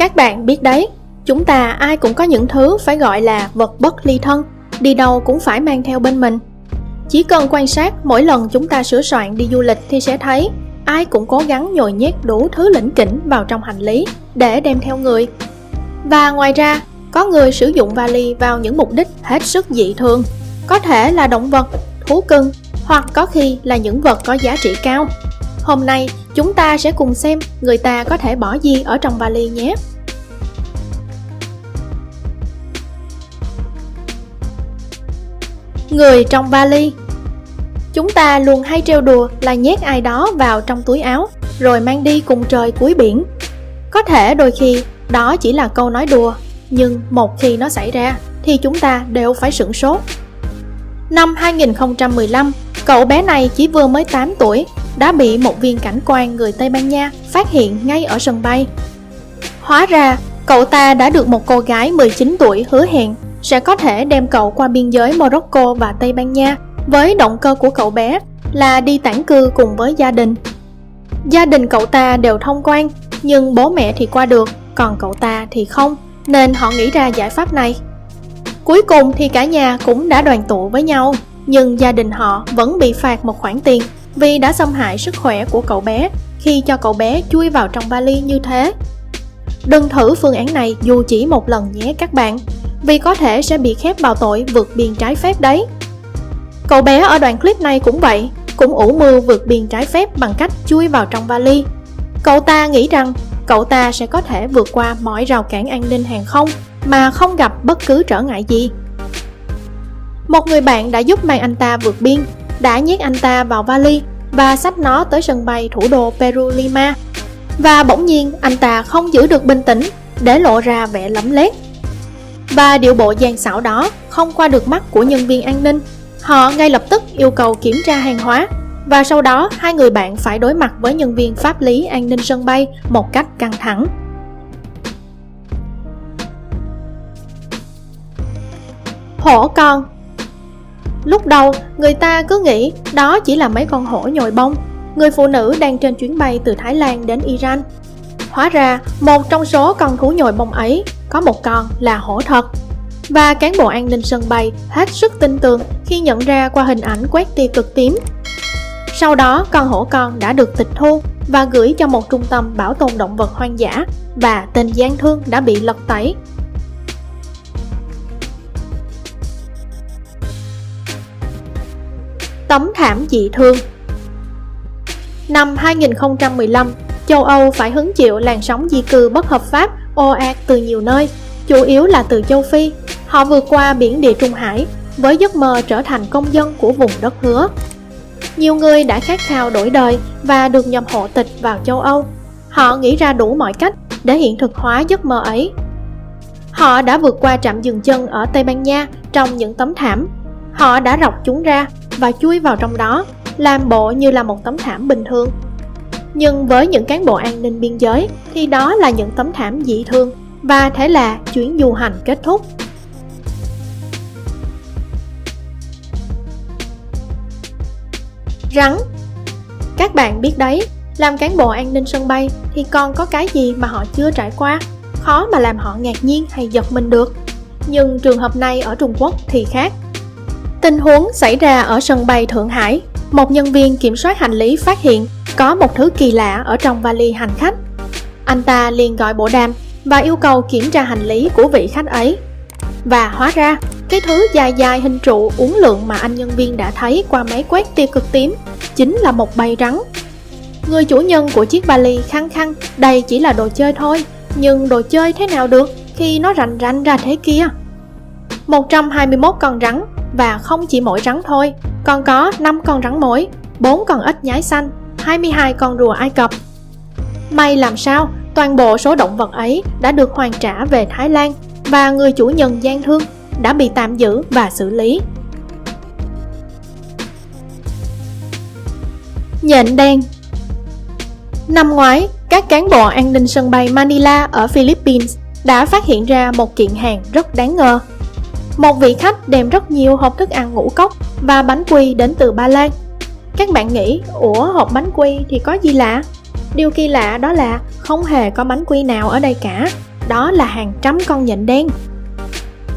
Các bạn biết đấy, chúng ta ai cũng có những thứ phải gọi là vật bất ly thân, đi đâu cũng phải mang theo bên mình. Chỉ cần quan sát mỗi lần chúng ta sửa soạn đi du lịch thì sẽ thấy ai cũng cố gắng nhồi nhét đủ thứ lỉnh kỉnh vào trong hành lý để đem theo người. Và ngoài ra, có người sử dụng vali vào những mục đích hết sức dị thường, có thể là động vật, thú cưng hoặc có khi là những vật có giá trị cao. Hôm nay, chúng ta sẽ cùng xem người ta có thể bỏ gì ở trong vali nhé. Người trong vali. Chúng ta luôn hay trêu đùa là nhét ai đó vào trong túi áo rồi mang đi cùng trời cuối biển. Có thể đôi khi đó chỉ là câu nói đùa, nhưng một khi nó xảy ra thì chúng ta đều phải sửng sốt. Năm 2015, cậu bé này chỉ vừa mới 8 tuổi đã bị một viên cảnh quan người Tây Ban Nha phát hiện ngay ở sân bay. Hóa ra, cậu ta đã được một cô gái 19 tuổi hứa hẹn sẽ có thể đem cậu qua biên giới Morocco và Tây Ban Nha với động cơ của cậu bé là đi tản cư cùng với gia đình. Gia đình cậu ta đều thông quan, nhưng bố mẹ thì qua được, còn cậu ta thì không, nên họ nghĩ ra giải pháp này. Cuối cùng thì cả nhà cũng đã đoàn tụ với nhau, nhưng gia đình họ vẫn bị phạt một khoản tiền vì đã xâm hại sức khỏe của cậu bé khi cho cậu bé chui vào trong vali như thế. Đừng thử phương án này dù chỉ một lần nhé các bạn, vì có thể sẽ bị khép vào tội vượt biên trái phép đấy. Cậu bé ở đoạn clip này cũng vậy, cũng ủ mưu vượt biên trái phép bằng cách chui vào trong vali. Cậu ta nghĩ rằng cậu ta sẽ có thể vượt qua mọi rào cản an ninh hàng không mà không gặp bất cứ trở ngại gì. Một người bạn đã giúp mang anh ta vượt biên, đã nhét anh ta vào vali và xách nó tới sân bay thủ đô Peru Lima. Và bỗng nhiên anh ta không giữ được bình tĩnh, để lộ ra vẻ lấm lét. Và điệu bộ gian xảo đó không qua được mắt của nhân viên an ninh. Họ ngay lập tức yêu cầu kiểm tra hàng hóa, và sau đó hai người bạn phải đối mặt với nhân viên pháp lý an ninh sân bay một cách căng thẳng. Hổ con. Lúc đầu, người ta cứ nghĩ đó chỉ là mấy con hổ nhồi bông. Người phụ nữ đang trên chuyến bay từ Thái Lan đến Iran. Hóa ra, một trong số con thú nhồi bông ấy có một con là hổ thật. Và cán bộ an ninh sân bay hết sức tin tưởng khi nhận ra qua hình ảnh quét tia cực tím. Sau đó, con hổ con đã được tịch thu và gửi cho một trung tâm bảo tồn động vật hoang dã, và tên gian thương đã bị lật tẩy. Tấm thảm dị thương. Năm 2015, châu Âu phải hứng chịu làn sóng di cư bất hợp pháp ồ ạt từ nhiều nơi, chủ yếu là từ châu Phi. Họ vượt qua biển Địa Trung Hải với giấc mơ trở thành công dân của vùng đất hứa. Nhiều người đã khát khao đổi đời và được nhập hộ tịch vào châu Âu. Họ nghĩ ra đủ mọi cách để hiện thực hóa giấc mơ ấy. Họ đã vượt qua trạm dừng chân ở Tây Ban Nha trong những tấm thảm. Họ đã rọc chúng ra và chui vào trong đó, làm bộ như là một tấm thảm bình thường. Nhưng với những cán bộ an ninh biên giới thì đó là những tấm thảm dị thương, và thế là chuyến du hành kết thúc. Rắn. Các bạn biết đấy, làm cán bộ an ninh sân bay thì còn có cái gì mà họ chưa trải qua, khó mà làm họ ngạc nhiên hay giật mình được. Nhưng trường hợp này ở Trung Quốc thì khác. Tình huống xảy ra ở sân bay Thượng Hải, một nhân viên kiểm soát hành lý phát hiện có một thứ kỳ lạ ở trong vali hành khách. Anh ta liền gọi bộ đàm và yêu cầu kiểm tra hành lý của vị khách ấy. Và hóa ra, cái thứ dài dài hình trụ uốn lượn mà anh nhân viên đã thấy qua máy quét tia cực tím chính là một bầy rắn. Người chủ nhân của chiếc vali khăng khăng đây chỉ là đồ chơi thôi, nhưng đồ chơi thế nào được khi nó rành rành ra thế kia. 121 con rắn, và không chỉ mỗi rắn thôi, còn có 5 con rắn mối, 4 con ếch nhái xanh, 22 con rùa Ai Cập. May làm sao, toàn bộ số động vật ấy đã được hoàn trả về Thái Lan, và người chủ nhân gian thương đã bị tạm giữ và xử lý. Nhện đen. Năm ngoái, các cán bộ an ninh sân bay Manila ở Philippines đã phát hiện ra một kiện hàng rất đáng ngờ. Một vị khách đem rất nhiều hộp thức ăn ngũ cốc và bánh quy đến từ Ba Lan. Các bạn nghĩ, ủa hộp bánh quy thì có gì lạ? Điều kỳ lạ đó là không hề có bánh quy nào ở đây cả, đó là hàng trăm con nhện đen.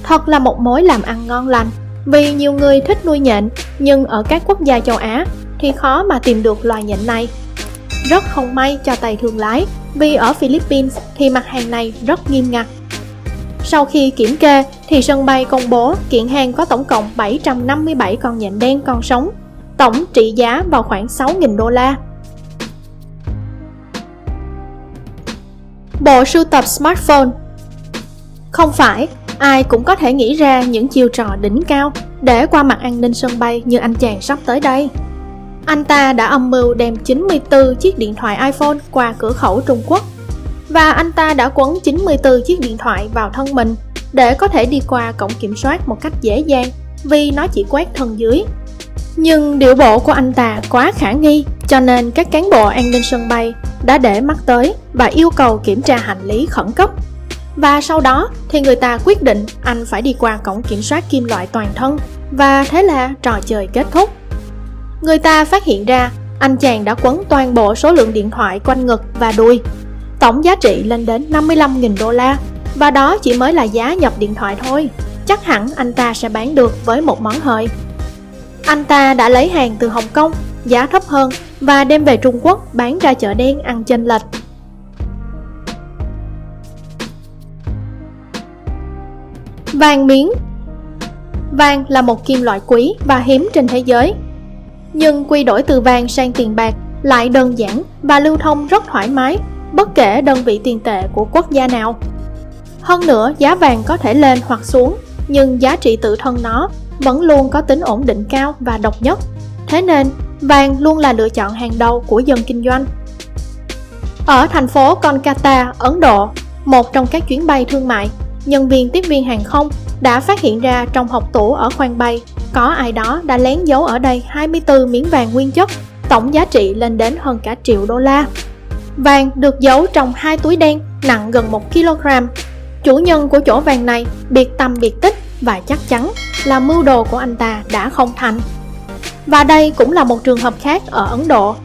Thật là một mối làm ăn ngon lành, vì nhiều người thích nuôi nhện, nhưng ở các quốc gia châu Á thì khó mà tìm được loài nhện này. Rất không may cho tay thương lái, vì ở Philippines thì mặt hàng này rất nghiêm ngặt. Sau khi kiểm kê thì sân bay công bố kiện hàng có tổng cộng 757 con nhện đen còn sống, tổng trị giá vào khoảng 6.000 đô la. Bộ sưu tập smartphone. Không phải ai cũng có thể nghĩ ra những chiêu trò đỉnh cao để qua mặt an ninh sân bay như anh chàng sắp tới đây. Anh ta đã âm mưu đem 94 chiếc điện thoại iPhone qua cửa khẩu Trung Quốc, và anh ta đã quấn 94 chiếc điện thoại vào thân mình để có thể đi qua cổng kiểm soát một cách dễ dàng, vì nó chỉ quét thân dưới. Nhưng điệu bộ của anh ta quá khả nghi, cho nên các cán bộ an ninh sân bay đã để mắt tới và yêu cầu kiểm tra hành lý khẩn cấp. Và sau đó thì người ta quyết định anh phải đi qua cổng kiểm soát kim loại toàn thân, và thế là trò chơi kết thúc. Người ta phát hiện ra anh chàng đã quấn toàn bộ số lượng điện thoại quanh ngực và đùi, tổng giá trị lên đến 55.000 đô la, và đó chỉ mới là giá nhập điện thoại thôi. Chắc hẳn anh ta sẽ bán được với một món hời. Anh ta đã lấy hàng từ Hồng Kông, giá thấp hơn, và đem về Trung Quốc bán ra chợ đen ăn chênh lệch. Vàng miếng. Vàng là một kim loại quý và hiếm trên thế giới, nhưng quy đổi từ vàng sang tiền bạc lại đơn giản và lưu thông rất thoải mái, bất kể đơn vị tiền tệ của quốc gia nào. Hơn nữa, giá vàng có thể lên hoặc xuống, nhưng giá trị tự thân nó vẫn luôn có tính ổn định cao và độc nhất. Thế nên, vàng luôn là lựa chọn hàng đầu của dân kinh doanh. Ở thành phố Kolkata, Ấn Độ, một trong các chuyến bay thương mại, nhân viên tiếp viên hàng không đã phát hiện ra trong hộc tủ ở khoang bay có ai đó đã lén giấu ở đây 24 miếng vàng nguyên chất, tổng giá trị lên đến hơn cả triệu đô la. Vàng được giấu trong hai túi đen nặng gần 1 kg. Chủ nhân của chỗ vàng này biệt tầm biệt tích, và chắc chắn là mưu đồ của anh ta đã không thành. Và đây cũng là một trường hợp khác ở Ấn Độ.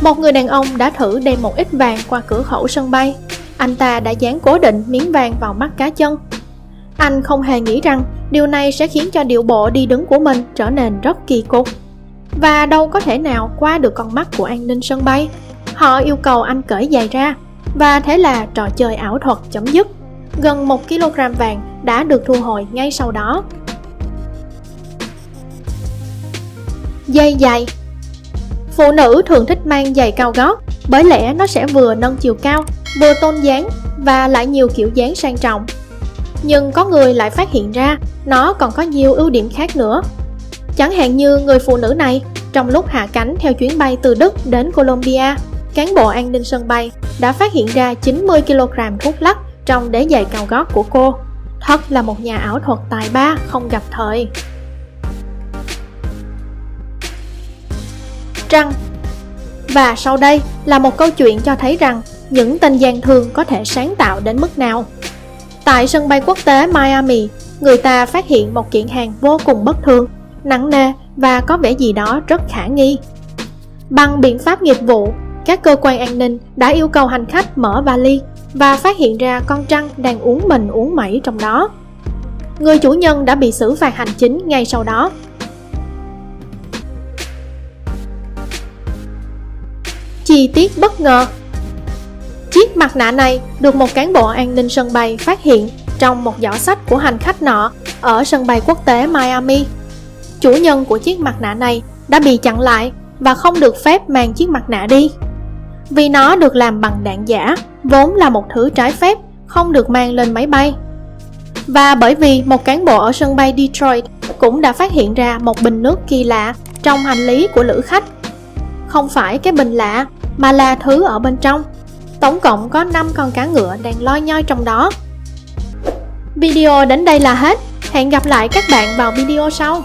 Một người đàn ông đã thử đem một ít vàng qua cửa khẩu sân bay. Anh ta đã dán cố định miếng vàng vào mắt cá chân. Anh không hề nghĩ rằng điều này sẽ khiến cho điệu bộ đi đứng của mình trở nên rất kỳ cục, và đâu có thể nào qua được con mắt của an ninh sân bay. Họ yêu cầu anh cởi giày ra, và thế là trò chơi ảo thuật chấm dứt. Gần 1 kg vàng đã được thu hồi ngay sau đó. Giày dày. Phụ nữ thường thích mang giày cao gót, bởi lẽ nó sẽ vừa nâng chiều cao, vừa tôn dáng, và lại nhiều kiểu dáng sang trọng. Nhưng có người lại phát hiện ra nó còn có nhiều ưu điểm khác nữa. Chẳng hạn như người phụ nữ này, trong lúc hạ cánh theo chuyến bay từ Đức đến Colombia, cán bộ an ninh sân bay đã phát hiện ra 90 kg thuốc lắc trong đế giày cao gót của cô. Thật là một nhà ảo thuật tài ba không gặp thời. Răng. Và sau đây là một câu chuyện cho thấy rằng những tên gian thương có thể sáng tạo đến mức nào. Tại sân bay quốc tế Miami, người ta phát hiện một kiện hàng vô cùng bất thường, nặng nề và có vẻ gì đó rất khả nghi. Bằng biện pháp nghiệp vụ, các cơ quan an ninh đã yêu cầu hành khách mở vali và phát hiện ra con trăng đang uống mình uống mẩy trong đó. Người chủ nhân đã bị xử phạt hành chính ngay sau đó. Chi tiết bất ngờ. Chiếc mặt nạ này được một cán bộ an ninh sân bay phát hiện trong một giỏ sách của hành khách nọ ở sân bay quốc tế Miami. Chủ nhân của chiếc mặt nạ này đã bị chặn lại và không được phép mang chiếc mặt nạ đi, vì nó được làm bằng đạn giả, vốn là một thứ trái phép không được mang lên máy bay. Và bởi vì một cán bộ ở sân bay Detroit cũng đã phát hiện ra một bình nước kỳ lạ trong hành lý của lữ khách. Không phải cái bình lạ, mà là thứ ở bên trong. Tổng cộng có 5 con cá ngựa đang loi nhoi trong đó. Video đến đây là hết. Hẹn gặp lại các bạn vào video sau.